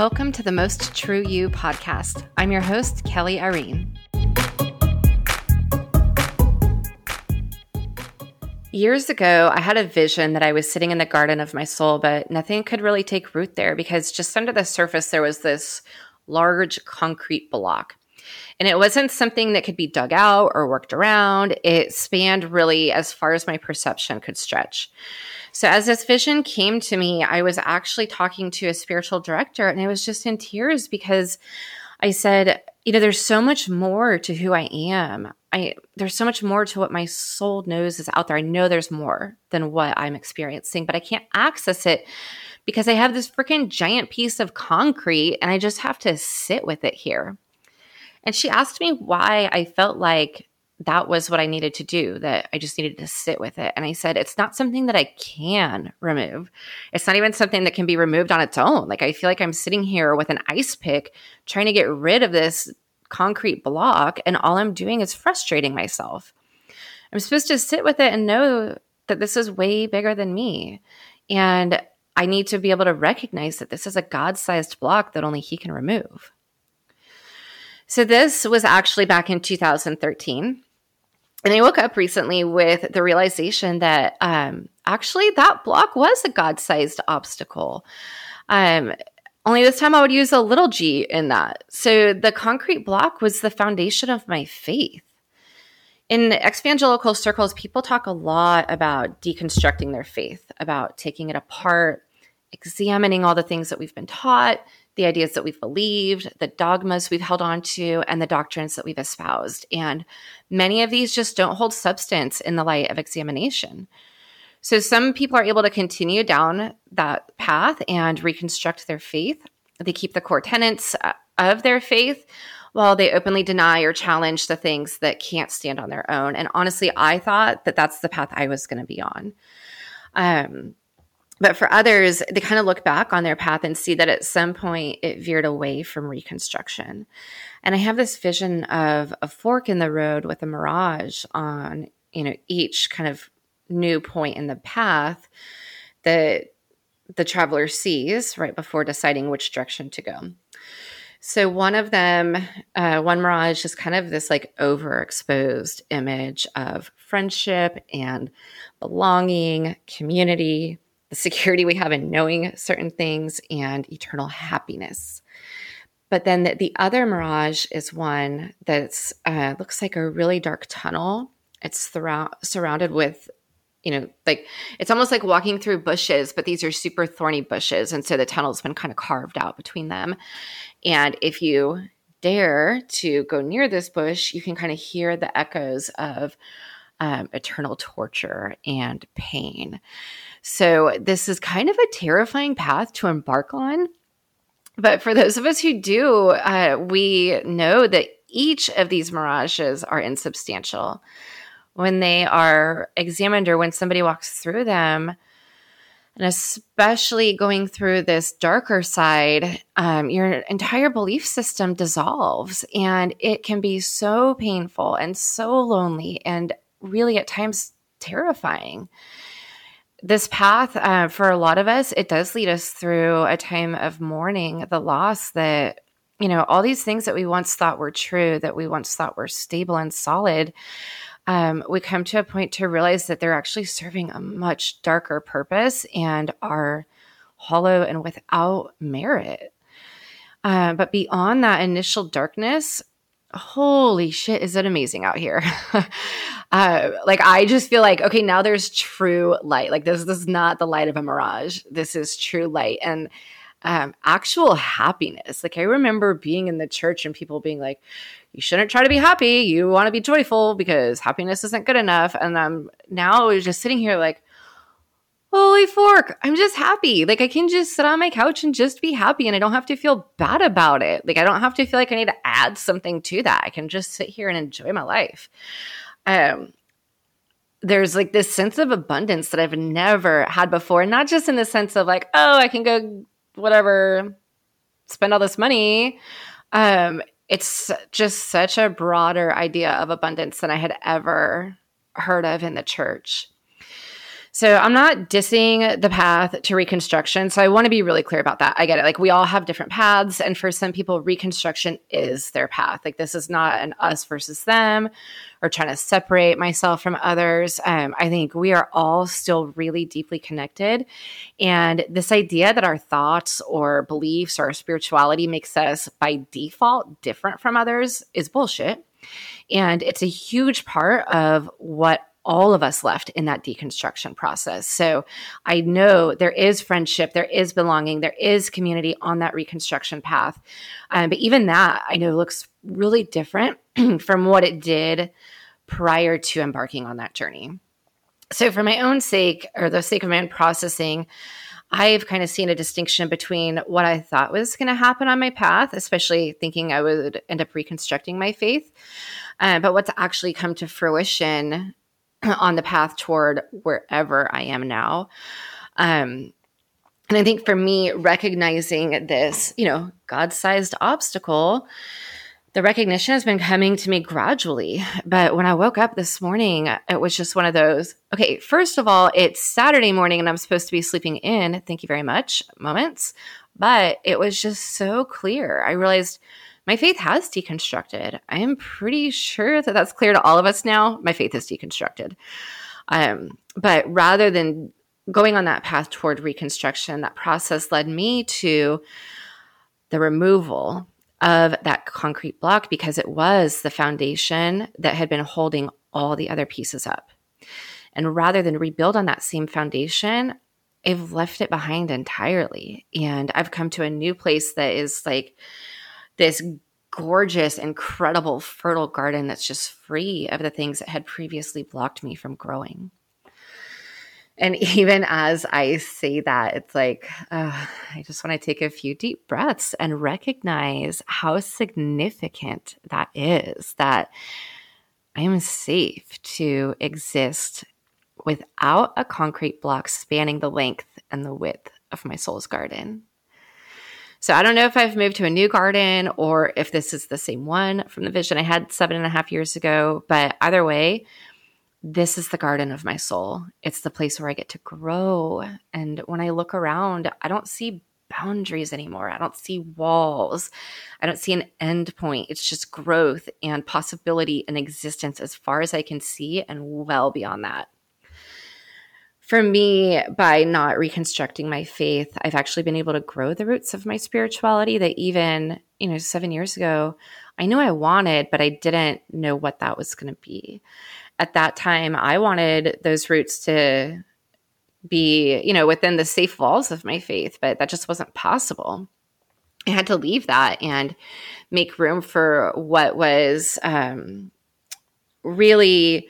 Welcome to the Most True You podcast. I'm your host, Kelly Irene. Years ago, I had a vision that I was sitting in the garden of my soul, but nothing could really take root there because just under the surface, there was this large concrete block. And it wasn't something that could be dug out or worked around. It spanned really as far as my perception could stretch. So as this vision came to me, I was actually talking to a spiritual director, and I was just in tears because I said, there's so much more to who I am. There's so much more to what my soul knows is out there. I know there's more than what I'm experiencing, but I can't access it because I have this freaking giant piece of concrete, and I just have to sit with it here. And she asked me why I felt like that was what I needed to do, that I just needed to sit with it. And I said, it's not something that I can remove. It's not even something that can be removed on its own. Like, I feel like I'm sitting here with an ice pick trying to get rid of this concrete block, and all I'm doing is frustrating myself. I'm supposed to sit with it and know that this is way bigger than me. And I need to be able to recognize that this is a God-sized block that only He can remove. So this was actually back in 2013, and I woke up recently with the realization that actually that block was a God-sized obstacle, only this time I would use a little g in that. So the concrete block was the foundation of my faith. In evangelical circles, people talk a lot about deconstructing their faith, about taking it apart, examining all the things that we've been taught, the ideas that we've believed, the dogmas we've held on to, and the doctrines that we've espoused. And many of these just don't hold substance in the light of examination. So some people are able to continue down that path and reconstruct their faith. They keep the core tenets of their faith while they openly deny or challenge the things that can't stand on their own. And honestly, I thought that that's the path I was going to be on. But for others, they kind of look back on their path and see that at some point it veered away from reconstruction. And I have this vision of a fork in the road with a mirage on, each kind of new point in the path that the traveler sees right before deciding which direction to go. So one of them, one mirage is kind of this like overexposed image of friendship and belonging, community, the security we have in knowing certain things, and eternal happiness. But then the other mirage is one that's looks like a really dark tunnel. It's surrounded with, like it's almost like walking through bushes, but these are super thorny bushes. And so the tunnel's been kind of carved out between them. And if you dare to go near this bush, you can kind of hear the echoes of eternal torture and pain. So this is kind of a terrifying path to embark on. But for those of us who do, we know that each of these mirages are insubstantial. When they are examined or when somebody walks through them, and especially going through this darker side, your entire belief system dissolves, and it can be so painful and so lonely and really at times terrifying. This path, for a lot of us, it does lead us through a time of mourning, the loss that, all these things that we once thought were true, that we once thought were stable and solid, we come to a point to realize that they're actually serving a much darker purpose and are hollow and without merit. But beyond that initial darkness, holy shit, is it amazing out here? Like, I just feel like, okay, now there's true light. Like, this is not the light of a mirage. This is true light and actual happiness. Like, I remember being in the church and people being like, you shouldn't try to be happy. You want to be joyful because happiness isn't good enough. And now just sitting here like, holy fork, I'm just happy. Like, I can just sit on my couch and just be happy, and I don't have to feel bad about it. Like, I don't have to feel like I need to add something to that. I can just sit here and enjoy my life. There's like this sense of abundance that I've never had before, not just in the sense of like, oh, I can go whatever, spend all this money. It's just such a broader idea of abundance than I had ever heard of in the church. So I'm not dissing the path to reconstruction. So I want to be really clear about that. I get it. Like, we all have different paths. And for some people, reconstruction is their path. Like, this is not an us versus them or trying to separate myself from others. I think we are all still really deeply connected. And this idea that our thoughts or beliefs or our spirituality makes us by default different from others is bullshit. And it's a huge part of what all of us left in that deconstruction process. So I know there is friendship, there is belonging, there is community on that reconstruction path. But even that, I know, looks really different from what it did prior to embarking on that journey. So for my own sake, or the sake of my own processing, I've kind of seen a distinction between what I thought was going to happen on my path, especially thinking I would end up reconstructing my faith, but what's actually come to fruition on the path toward wherever I am now. And I think for me, recognizing this, you know, God-sized obstacle, the recognition has been coming to me gradually. But when I woke up this morning, it was just one of those, okay, first of all, it's Saturday morning and I'm supposed to be sleeping in, thank you very much, moments. But it was just so clear. I realized my faith has deconstructed. I am pretty sure that that's clear to all of us now. My faith is deconstructed. But rather than going on that path toward reconstruction, that process led me to the removal of that concrete block, because it was the foundation that had been holding all the other pieces up. And rather than rebuild on that same foundation, I've left it behind entirely. And I've come to a new place that is like this gorgeous, incredible, fertile garden that's just free of the things that had previously blocked me from growing. And even as I say that, it's like, I just want to take a few deep breaths and recognize how significant that is, that I am safe to exist without a concrete block spanning the length and the width of my soul's garden. So I don't know if I've moved to a new garden or if this is the same one from the vision I had 7.5 years ago, but either way, this is the garden of my soul. It's the place where I get to grow. And when I look around, I don't see boundaries anymore. I don't see walls. I don't see an end point. It's just growth and possibility and existence as far as I can see and well beyond that. For me, by not reconstructing my faith, I've actually been able to grow the roots of my spirituality that even, 7 years ago, I knew I wanted, but I didn't know what that was going to be. At that time, I wanted those roots to be, within the safe walls of my faith, but that just wasn't possible. I had to leave that and make room for what was really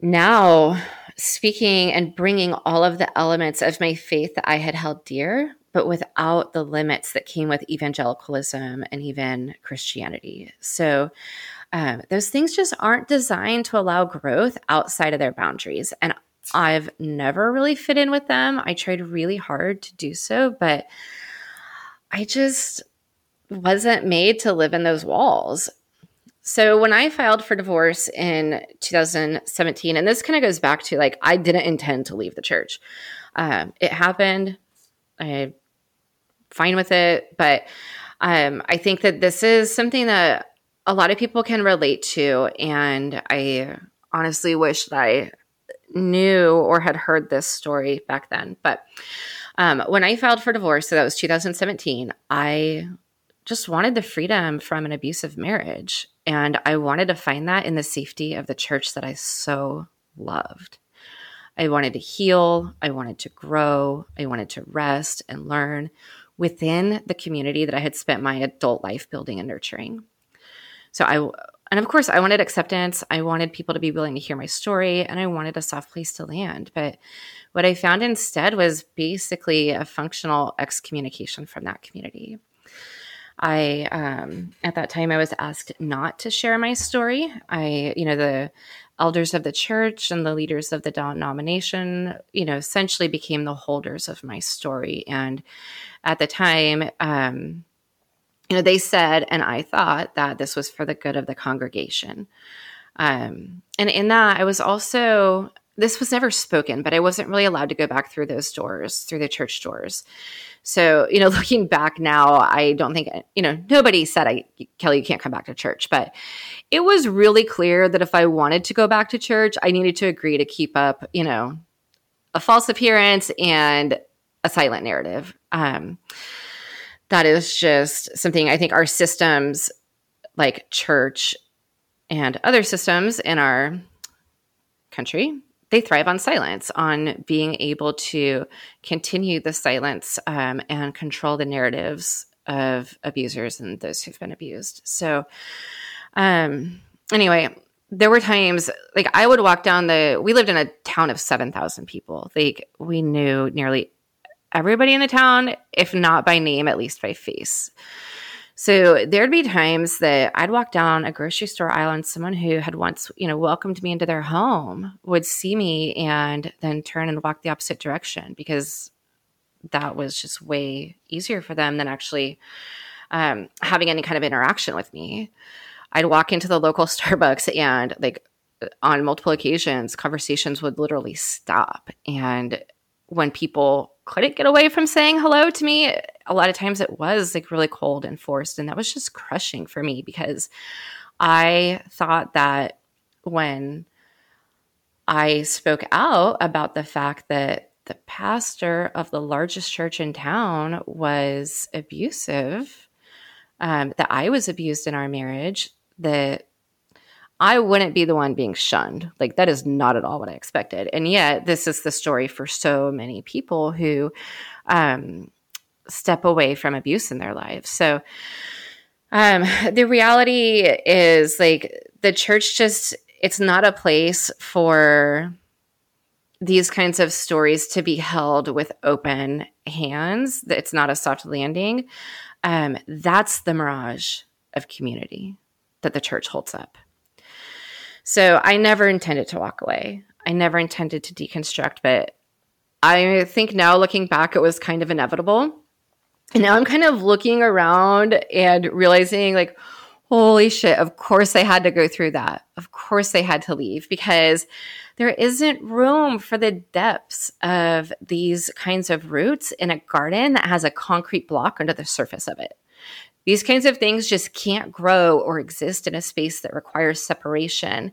now speaking and bringing all of the elements of my faith that I had held dear, but without the limits that came with evangelicalism and even Christianity. So those things just aren't designed to allow growth outside of their boundaries. And I've never really fit in with them. I tried really hard to do so, but I just wasn't made to live in those walls. So when I filed for divorce in 2017, and this kind of goes back to I didn't intend to leave the church. It happened. I'm fine with it. But I think that this is something that a lot of people can relate to. And I honestly wish that I knew or had heard this story back then. But when I filed for divorce, so that was 2017, I just wanted the freedom from an abusive marriage. And I wanted to find that in the safety of the church that I so loved. I wanted to heal. I wanted to grow. I wanted to rest and learn within the community that I had spent my adult life building and nurturing. And of course, I wanted acceptance. I wanted people to be willing to hear my story, and I wanted a soft place to land. But what I found instead was basically a functional excommunication from that community. I, at that time, I was asked not to share my story. The elders of the church and the leaders of the denomination, essentially became the holders of my story. And at the time, they said, and I thought, that this was for the good of the congregation. And in that, I was also this was never spoken, but I wasn't really allowed to go back through those doors, through the church doors. So, you know, looking back now, I don't think, you know, nobody said, Kelly, you can't come back to church. But it was really clear that if I wanted to go back to church, I needed to agree to keep up, you know, a false appearance and a silent narrative. That is just something I think our systems, like church and other systems in our country, they thrive on silence, on being able to continue the silence and control the narratives of abusers and those who've been abused. So anyway, there were times like I would walk down we lived in a town of 7,000 people. Like we knew nearly everybody in the town, if not by name, at least by face. So there'd be times that I'd walk down a grocery store aisle and someone who had once, you know, welcomed me into their home would see me and then turn and walk the opposite direction because that was just way easier for them than actually having any kind of interaction with me. I'd walk into the local Starbucks and like on multiple occasions, conversations would literally stop. And when people couldn't get away from saying hello to me, a lot of times it was like really cold and forced. And that was just crushing for me because I thought that when I spoke out about the fact that the pastor of the largest church in town was abusive, that I was abused in our marriage, that I wouldn't be the one being shunned. Like that is not at all what I expected. And yet this is the story for so many people who step away from abuse in their lives. So the reality is like the church just, it's not a place for these kinds of stories to be held with open hands. It's not a soft landing. That's the mirage of community that the church holds up. So I never intended to walk away. I never intended to deconstruct, but I think now looking back, it was kind of inevitable. And now I'm kind of looking around and realizing like, holy shit, of course I had to go through that. Of course I had to leave because there isn't room for the depths of these kinds of roots in a garden that has a concrete block under the surface of it. These kinds of things just can't grow or exist in a space that requires separation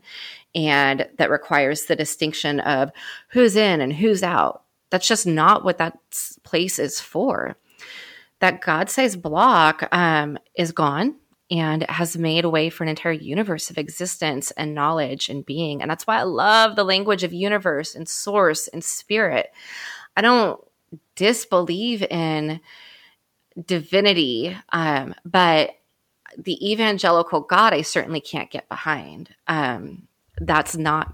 and that requires the distinction of who's in and who's out. That's just not what that place is for. That God-sized block is gone and has made a way for an entire universe of existence and knowledge and being. And that's why I love the language of universe and source and spirit. I don't disbelieve in divinity, but the evangelical God I certainly can't get behind. That's not,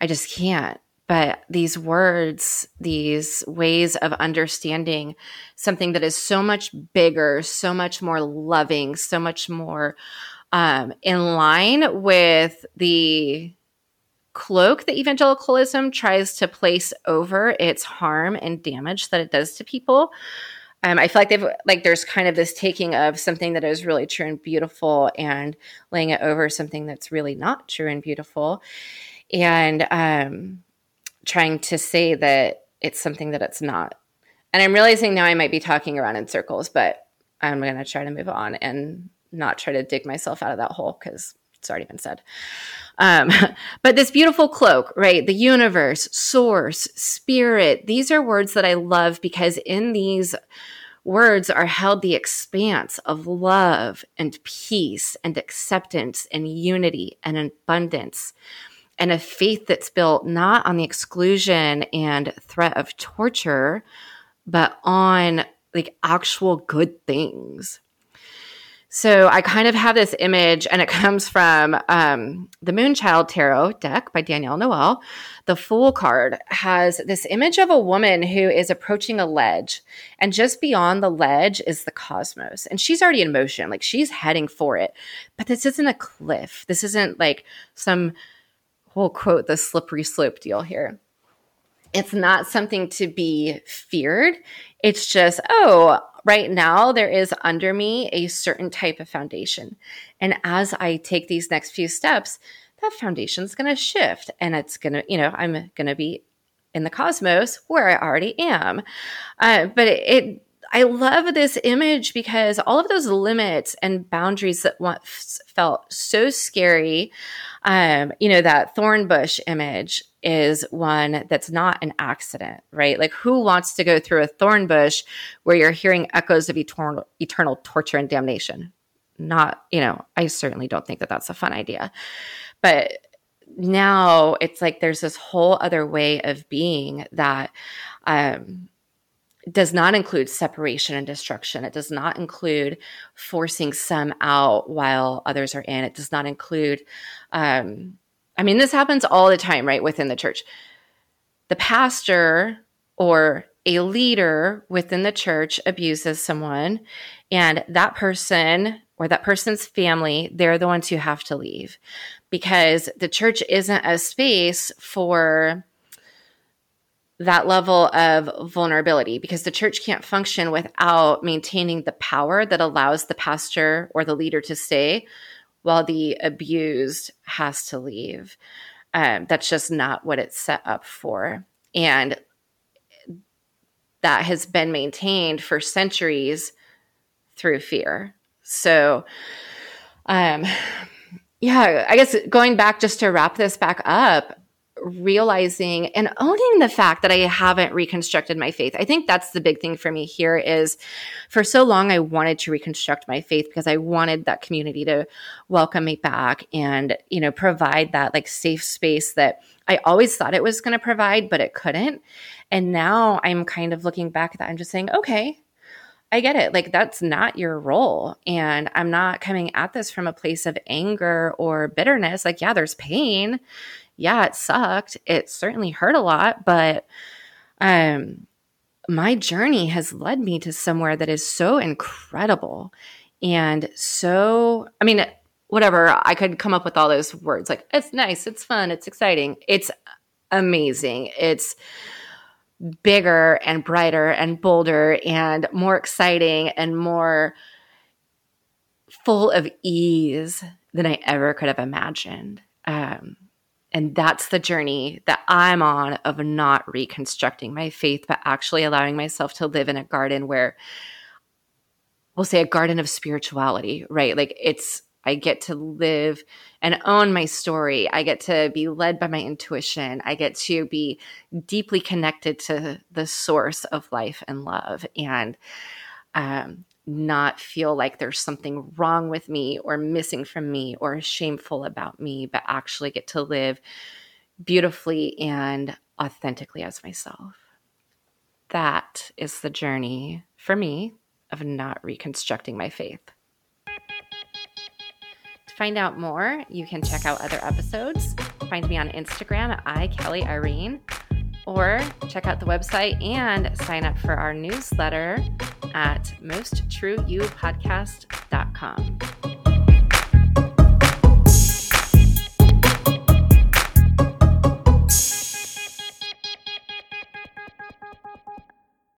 I just can't. But these words, these ways of understanding something that is so much bigger, so much more loving, so much more in line with the cloak that evangelicalism tries to place over its harm and damage that it does to people. I feel like there's kind of this taking of something that is really true and beautiful and laying it over something that's really not true and beautiful, and trying to say that it's something that it's not. And I'm realizing now I might be talking around in circles, but I'm going to try to move on and not try to dig myself out of that hole because it's already been said. But this beautiful cloak, right? The universe, source, spirit, these are words that I love because in these words are held the expanse of love and peace and acceptance and unity and abundance and a faith that's built not on the exclusion and threat of torture, but on like actual good things. So I kind of have this image, and it comes from the Moon Child Tarot deck by Danielle Noel. The Fool card has this image of a woman who is approaching a ledge, and just beyond the ledge is the cosmos. And she's already in motion, like she's heading for it. But this isn't a cliff. This isn't like some, we'll quote the slippery slope deal here. It's not something to be feared. It's just, oh, right now there is under me a certain type of foundation. And as I take these next few steps, that foundation's going to shift and it's going to, you know, I'm going to be in the cosmos where I already am. I love this image because all of those limits and boundaries that once felt so scary, you know, that thorn bush image is one that's not an accident, right? Like, who wants to go through a thorn bush where you're hearing echoes of eternal torture and damnation? Not, you know, I certainly don't think that that's a fun idea. But now it's like there's this whole other way of being that does not include separation and destruction. It does not include forcing some out while others are in. It does not include, I mean, this happens all the time, right, within the church. The pastor or a leader within the church abuses someone, and that person or that person's family, they're the ones who have to leave because the church isn't a space for that level of vulnerability, because the church can't function without maintaining the power that allows the pastor or the leader to stay while the abused has to leave. That's just not what it's set up for. And that has been maintained for centuries through fear. So, yeah, I guess going back just to wrap this back up, realizing and owning the fact that I haven't reconstructed my faith. I think that's the big thing for me here is for so long I wanted to reconstruct my faith because I wanted that community to welcome me back and, you know, provide that like safe space that I always thought it was going to provide, but it couldn't. And now I'm kind of looking back at that. I'm just saying, okay, I get it. Like, that's not your role. And I'm not coming at this from a place of anger or bitterness. Like, yeah, there's pain. Yeah, it sucked. It certainly hurt a lot, but my journey has led me to somewhere that is so incredible and so, I mean, whatever, I could come up with all those words. Like, it's nice, it's fun, it's exciting, it's amazing, it's bigger and brighter and bolder and more exciting and more full of ease than I ever could have imagined. And that's the journey that I'm on of not reconstructing my faith, but actually allowing myself to live in a garden where, we'll say, a garden of spirituality, right? Like, it's, I get to live and own my story. I get to be led by my intuition. I get to be deeply connected to the source of life and love and not feel like there's something wrong with me or missing from me or shameful about me, but actually get to live beautifully and authentically as myself. That is the journey for me of not reconstructing my faith. To find out more, you can check out other episodes. Find me on Instagram at @KellyIrene, or check out the website and sign up for our newsletter at mosttrueyupodcast.com.